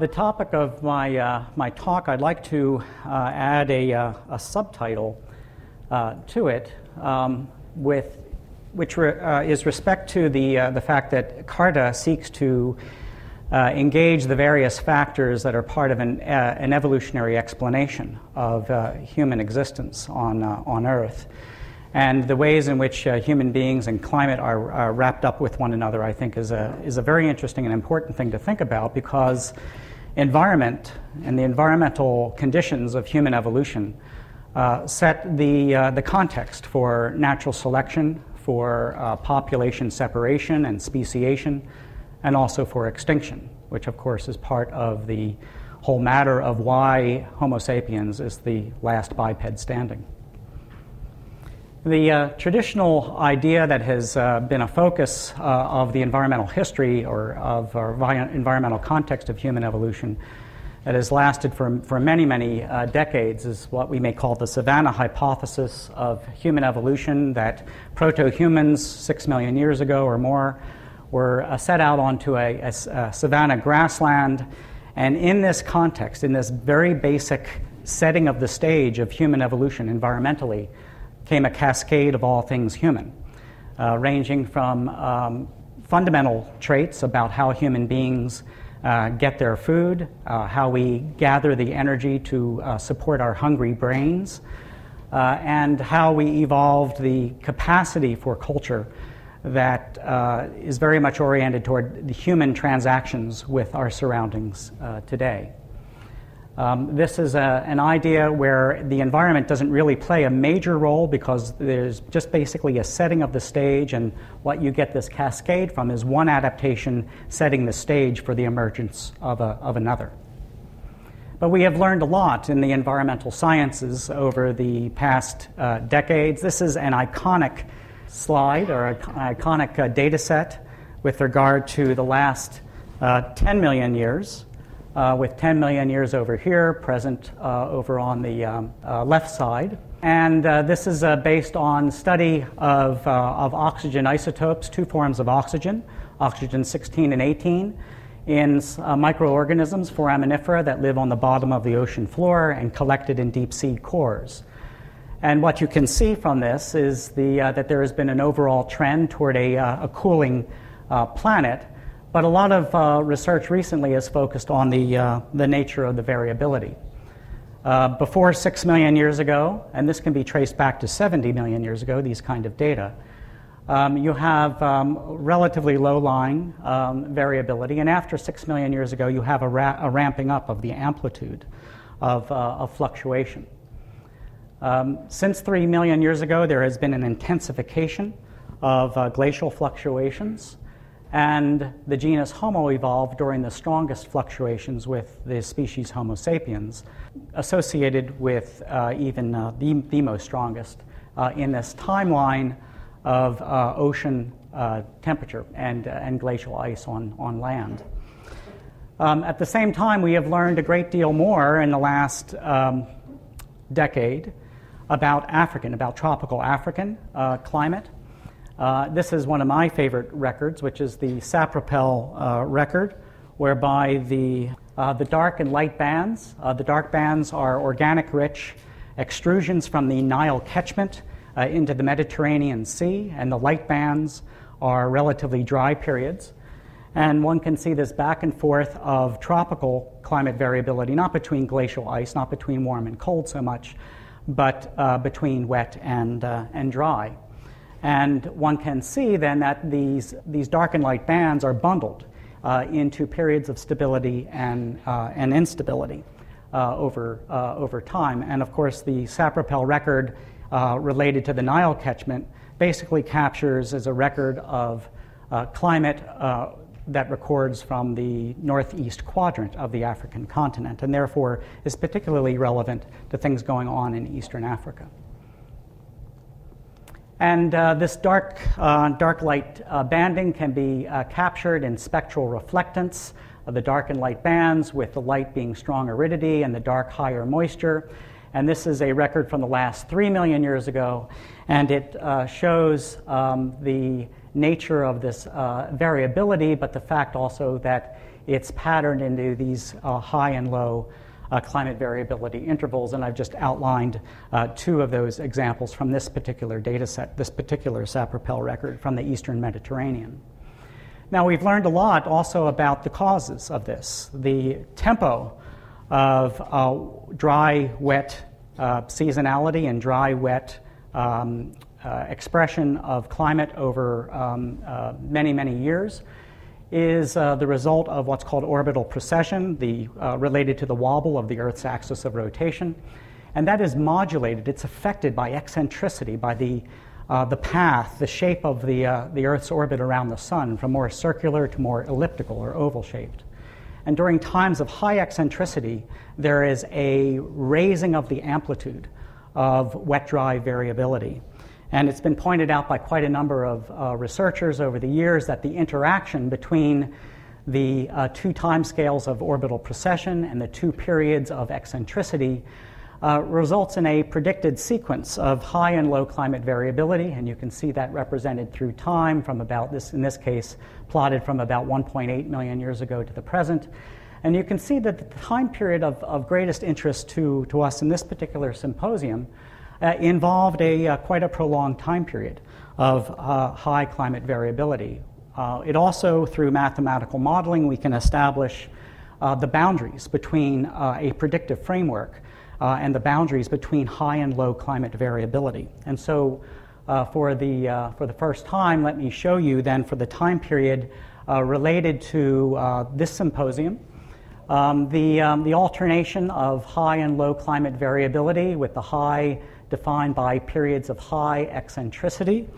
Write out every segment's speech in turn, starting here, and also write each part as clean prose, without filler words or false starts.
the topic of my, my talk, I'd like to add a subtitle to it, which is respect to the fact that CARTA seeks to engage the various factors that are part of an evolutionary explanation of human existence on Earth. And the ways in which human beings and climate are wrapped up with one another, I think, is a very interesting and important thing to think about, because environment and the environmental conditions of human evolution set the context for natural selection, for population separation and speciation, and also for extinction, which of course is part of the whole matter of why Homo sapiens is the last biped standing. The traditional idea that has been a focus of the environmental history or of our environmental context of human evolution that has lasted for many, many decades is what we may call the savanna hypothesis of human evolution, that proto-humans 6 million years ago or more were set out onto a savanna grassland. And in this context, in this very basic setting of the stage of human evolution environmentally, came a cascade of all things human, ranging from fundamental traits about how human beings get their food, how we gather the energy to support our hungry brains, and how we evolved the capacity for culture that is very much oriented toward the human transactions with our surroundings today. This is an idea where the environment doesn't really play a major role, because there's just basically a setting of the stage, and what you get this cascade from is one adaptation setting the stage for the emergence of another. But we have learned a lot in the environmental sciences over the past decades. This is an iconic slide or an iconic data set with regard to the last 10 million years. With 10 million years over here, present over on the left side. And this is based on study of oxygen isotopes, two forms of oxygen, oxygen 16 and 18, in microorganisms, foraminifera, that live on the bottom of the ocean floor and collected in deep sea cores. And what you can see from this is that there has been an overall trend toward a cooling planet. But a lot of research recently is focused on the nature of the variability. Before 6 million years ago, and this can be traced back to 70 million years ago, these kind of data, you have relatively low-lying variability. And after 6 million years ago, you have a ramping up of the amplitude of fluctuation. Since 3 million years ago, there has been an intensification of glacial fluctuations. And the genus Homo evolved during the strongest fluctuations, with the species Homo sapiens associated with even the most strongest in this timeline of ocean temperature and glacial ice on land. At the same time, we have learned a great deal more in the last decade about tropical African climate. This is one of my favorite records, which is the Sapropel record, whereby the dark and light bands. The dark bands are organic-rich extrusions from the Nile catchment into the Mediterranean Sea, and the light bands are relatively dry periods. And one can see this back and forth of tropical climate variability, not between glacial ice, not between warm and cold so much, but between wet and dry. And one can see then that these dark and light bands are bundled into periods of stability and instability over time. And of course, the Sapropel record related to the Nile catchment basically captures as a record of climate that records from the northeast quadrant of the African continent, and therefore is particularly relevant to things going on in eastern Africa. And this dark light banding can be captured in spectral reflectance of the dark and light bands, with the light being strong aridity and the dark higher moisture. And this is a record from the last 3 million years ago, and it shows the nature of this variability, but the fact also that it's patterned into these high and low climate variability intervals, and I've just outlined two of those examples from this particular data set, this particular Sapropel record from the eastern Mediterranean. Now, we've learned a lot also about the causes of this. The tempo of dry-wet seasonality and dry-wet expression of climate over many, many years is the result of what's called orbital precession, related to the wobble of the Earth's axis of rotation. And that is modulated. It's affected by eccentricity, by the path, the shape of the Earth's orbit around the sun, from more circular to more elliptical or oval-shaped. And during times of high eccentricity, there is a raising of the amplitude of wet-dry variability. And it's been pointed out by quite a number of researchers over the years that the interaction between the two timescales of orbital precession and the two periods of eccentricity results in a predicted sequence of high and low climate variability, and you can see that represented through time from about this, in this case, plotted from about 1.8 million years ago to the present. And you can see that the time period of greatest interest to us in this particular symposium involved quite a prolonged time period of high climate variability. It also, through mathematical modeling, we can establish the boundaries between a predictive framework and the boundaries between high and low climate variability. And so for the first time, let me show you then for the time period related to this symposium, the alternation of high and low climate variability, with the high defined by periods of high eccentricity.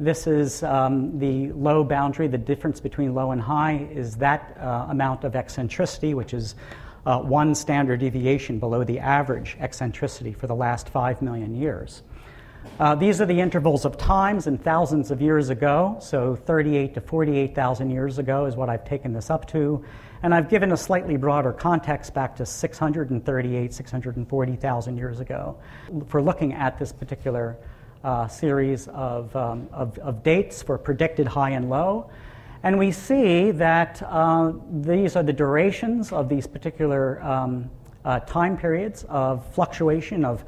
This is the low boundary. The difference between low and high is that amount of eccentricity, which is one standard deviation below the average eccentricity for the last 5 million years. These are the intervals of times and thousands of years ago, so 38 to 48,000 years ago is what I've taken this up to, and I've given a slightly broader context back to 638, 640,000 years ago for looking at this particular series of dates for predicted high and low. And we see that these are the durations of these particular time periods of fluctuation, of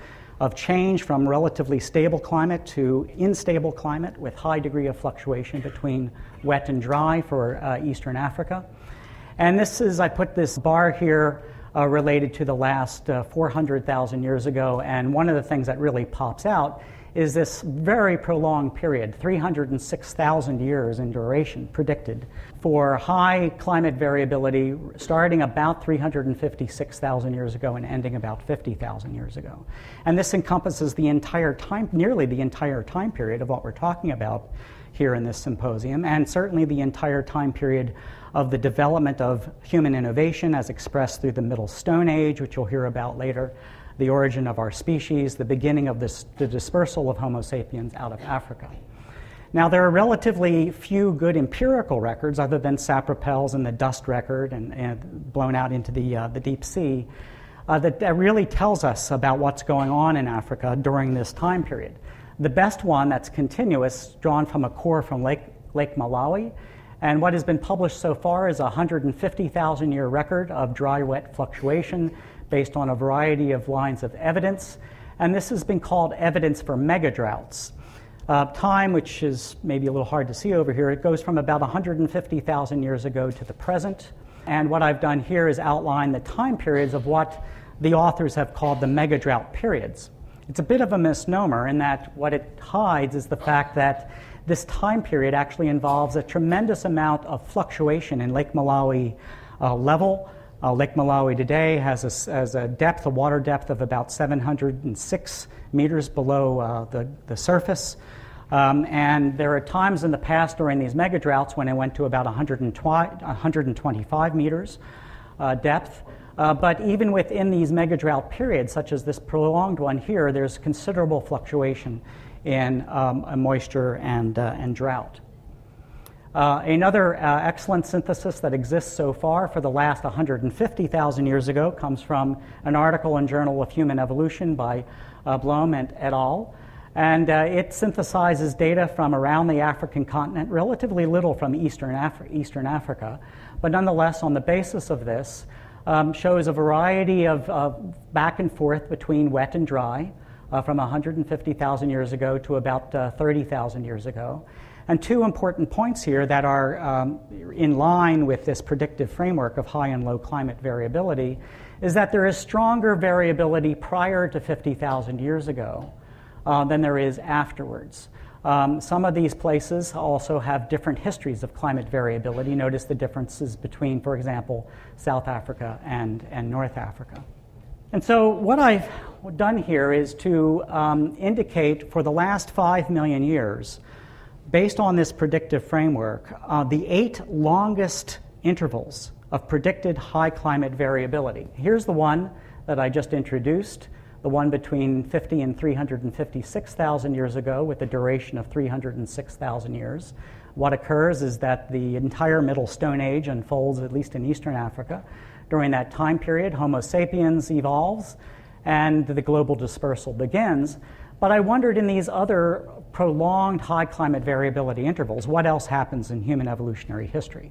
change from relatively stable climate to unstable climate, with high degree of fluctuation between wet and dry for Eastern Africa. And this is, I put this bar here related to the last 400,000 years ago, and one of the things that really pops out is this very prolonged period, 306,000 years in duration predicted, for high climate variability starting about 356,000 years ago and ending about 50,000 years ago. And this encompasses the entire time, nearly the entire time period of what we're talking about here in this symposium, and certainly the entire time period of the development of human innovation as expressed through the Middle Stone Age, which you'll hear about later, the origin of our species, the beginning of the dispersal of Homo sapiens out of Africa. Now, there are relatively few good empirical records other than Sapropel's and the dust record and blown out into the deep sea that really tells us about what's going on in Africa during this time period. The best one that's continuous, drawn from a core from Lake Malawi, and what has been published so far is a 150,000-year record of dry-wet fluctuation based on a variety of lines of evidence, and this has been called evidence for megadroughts. Time, which is maybe a little hard to see over here, it goes from about 150,000 years ago to the present, and what I've done here is outline the time periods of what the authors have called the megadrought periods. It's a bit of a misnomer in that what it hides is the fact that this time period actually involves a tremendous amount of fluctuation in Lake Malawi level. Lake Malawi today has a depth, a water depth of about 706 meters below the surface. And there are times in the past during these megadroughts when it went to about 125 meters depth. But even within these megadrought periods, such as this prolonged one here, there's considerable fluctuation in moisture and drought. Another excellent synthesis that exists so far for the last 150,000 years ago comes from an article in Journal of Human Evolution by Blohm and et al. And it synthesizes data from around the African continent, relatively little from Eastern Africa, but nonetheless, on the basis of this, shows a variety of back and forth between wet and dry, from 150,000 years ago to about 30,000 years ago. And two important points here that are in line with this predictive framework of high and low climate variability is that there is stronger variability prior to 50,000 years ago than there is afterwards. Some of these places also have different histories of climate variability. Notice the differences between, for example, South Africa and North Africa. And so what I've done here is to indicate for the last 5 million years, based on this predictive framework, the 8 longest intervals of predicted high climate variability. Here's the one that I just introduced, the one between 50 and 356,000 years ago with a duration of 306,000 years. What occurs is that the entire Middle Stone Age unfolds, at least in Eastern Africa. During that time period, Homo sapiens evolves and the global dispersal begins. But I wondered, in these other prolonged high climate variability intervals, what else happens in human evolutionary history?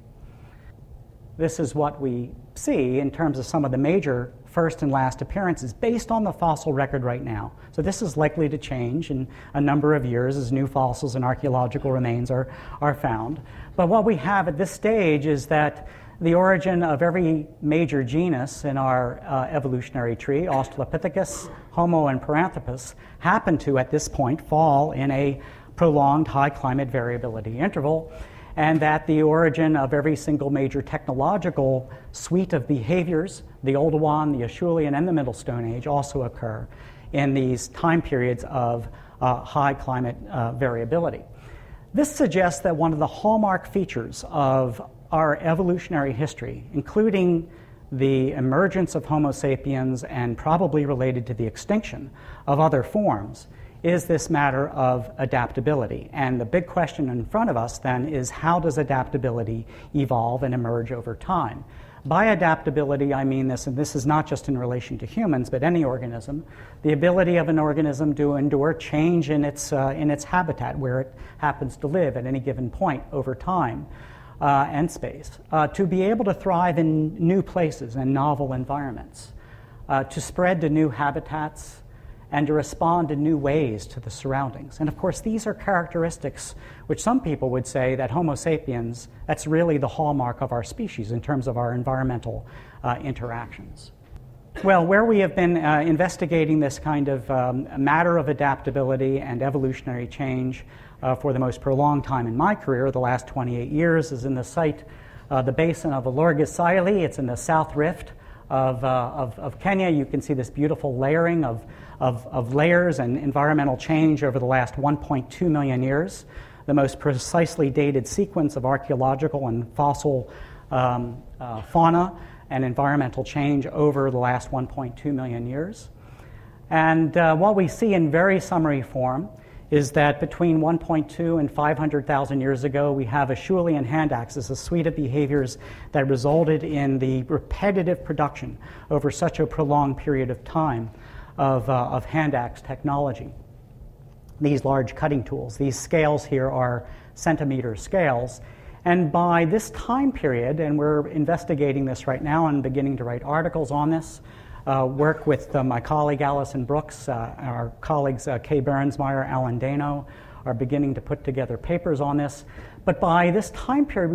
This is what we see in terms of some of the major first and last appearances based on the fossil record right now. So this is likely to change in a number of years as new fossils and archaeological remains are found. But what we have at this stage is that the origin of every major genus in our evolutionary tree, Australopithecus, Homo, and Paranthropus, happen to, at this point, fall in a prolonged high climate variability interval, and that the origin of every single major technological suite of behaviors, the Oldowan, the Acheulean, and the Middle Stone Age, also occur in these time periods of high climate variability. This suggests that one of the hallmark features of our evolutionary history, including the emergence of Homo sapiens and probably related to the extinction of other forms, is this matter of adaptability. And the big question in front of us then is, how does adaptability evolve and emerge over time? By adaptability, I mean this, and this is not just in relation to humans, but any organism, the ability of an organism to endure change in its habitat, where it happens to live at any given point over time. And space, to be able to thrive in new places and novel environments, to spread to new habitats, and to respond in new ways to the surroundings. And of course, these are characteristics which some people would say that Homo sapiens, that's really the hallmark of our species in terms of our environmental interactions. Well, where we have been investigating this kind of matter of adaptability and evolutionary change for the most prolonged time in my career, the last 28 years, is in the site, the basin of Olorgesailie. It's in the South Rift of Kenya. You can see this beautiful layering of layers and environmental change over the last 1.2 million years. The most precisely dated sequence of archaeological and fossil fauna and environmental change over the last 1.2 million years. And what we see in very summary form is that between 1.2 and 500,000 years ago, we have Acheulean hand axes, a suite of behaviors that resulted in the repetitive production over such a prolonged period of time of hand axe technology. These large cutting tools, these scales here are centimeter scales. And by this time period, and we're investigating this right now and beginning to write articles on this, work with my colleague Allison Brooks, our colleagues Kay Behrensmeyer, Alan Dano are beginning to put together papers on this. But by this time period,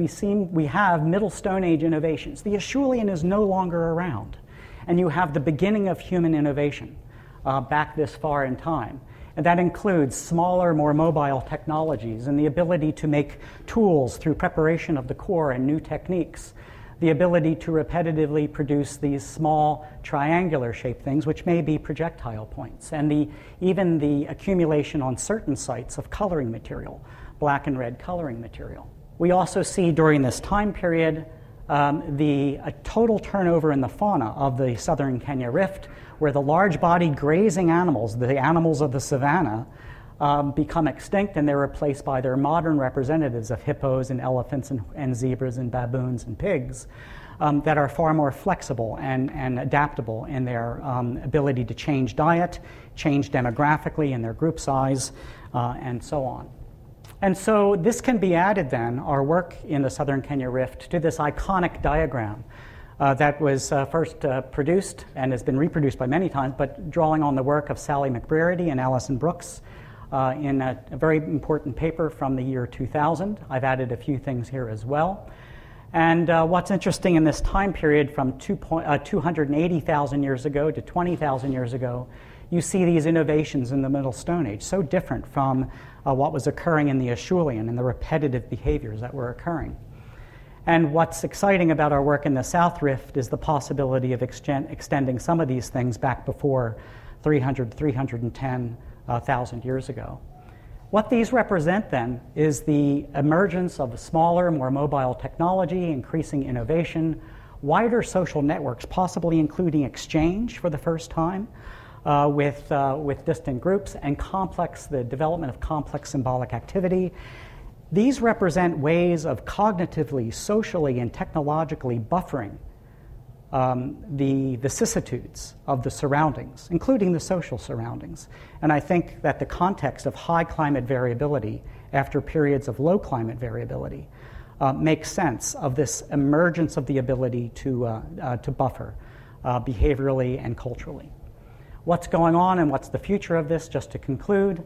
we have Middle Stone Age innovations. The Acheulean is no longer around, and you have the beginning of human innovation back this far in time. And that includes smaller, more mobile technologies and the ability to make tools through preparation of the core and new techniques, the ability to repetitively produce these small triangular-shaped things, which may be projectile points, and even the accumulation on certain sites of coloring material, black and red coloring material. We also see during this time period a total turnover in the fauna of the southern Kenya Rift, where the large-bodied grazing animals, the animals of the savanna, become extinct, and they're replaced by their modern representatives of hippos and elephants and zebras and baboons and pigs that are far more flexible and adaptable in their ability to change diet, change demographically in their group size, and so on. And so this can be added then, our work in the southern Kenya Rift, to this iconic diagram that was first produced and has been reproduced by many times, but drawing on the work of Sally McBrearty and Allison Brooks in a very important paper from the year 2000. I've added a few things here as well. And what's interesting in this time period from 280,000 years ago to 20,000 years ago, you see these innovations in the Middle Stone Age, so different from what was occurring in the Acheulean and the repetitive behaviors that were occurring. And what's exciting about our work in the South Rift is the possibility of extending some of these things back before 310,000 years ago. What these represent then is the emergence of smaller, more mobile technology, increasing innovation, wider social networks, possibly including exchange for the first time, with distant groups, and the development of complex symbolic activity. These represent ways of cognitively, socially, and technologically buffering the vicissitudes of the surroundings, including the social surroundings. And I think that the context of high climate variability after periods of low climate variability makes sense of this emergence of the ability to buffer behaviorally and culturally. What's going on and what's the future of this, just to conclude.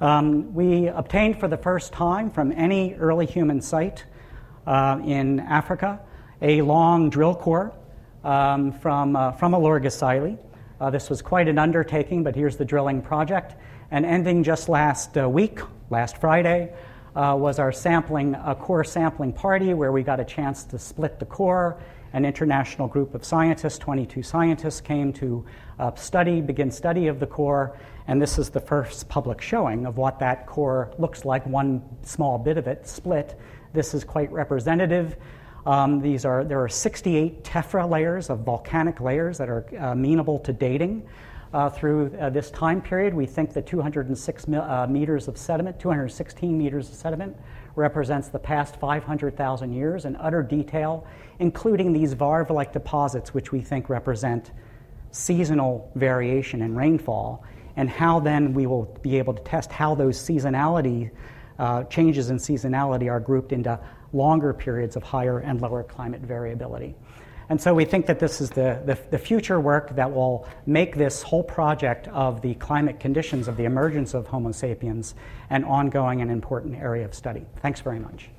We obtained for the first time from any early human site in Africa a long drill core from Olorgesailie. This was quite an undertaking, but here's the drilling project. And ending just last week, last Friday, was our sampling, a core sampling party where we got a chance to split the core. An international group of scientists, 22 scientists, came to begin study of the core, and this is the first public showing of what that core looks like, one small bit of it split. This is quite representative. There are 68 tephra layers of volcanic layers that are amenable to dating through this time period. We think that 216 meters of sediment represents the past 500,000 years in utter detail, including these varve-like deposits, which we think represent seasonal variation in rainfall, and how then we will be able to test how those changes in seasonality are grouped into longer periods of higher and lower climate variability. And so we think that this is the future work that will make this whole project of the climate conditions of the emergence of Homo sapiens an ongoing and important area of study. Thanks very much.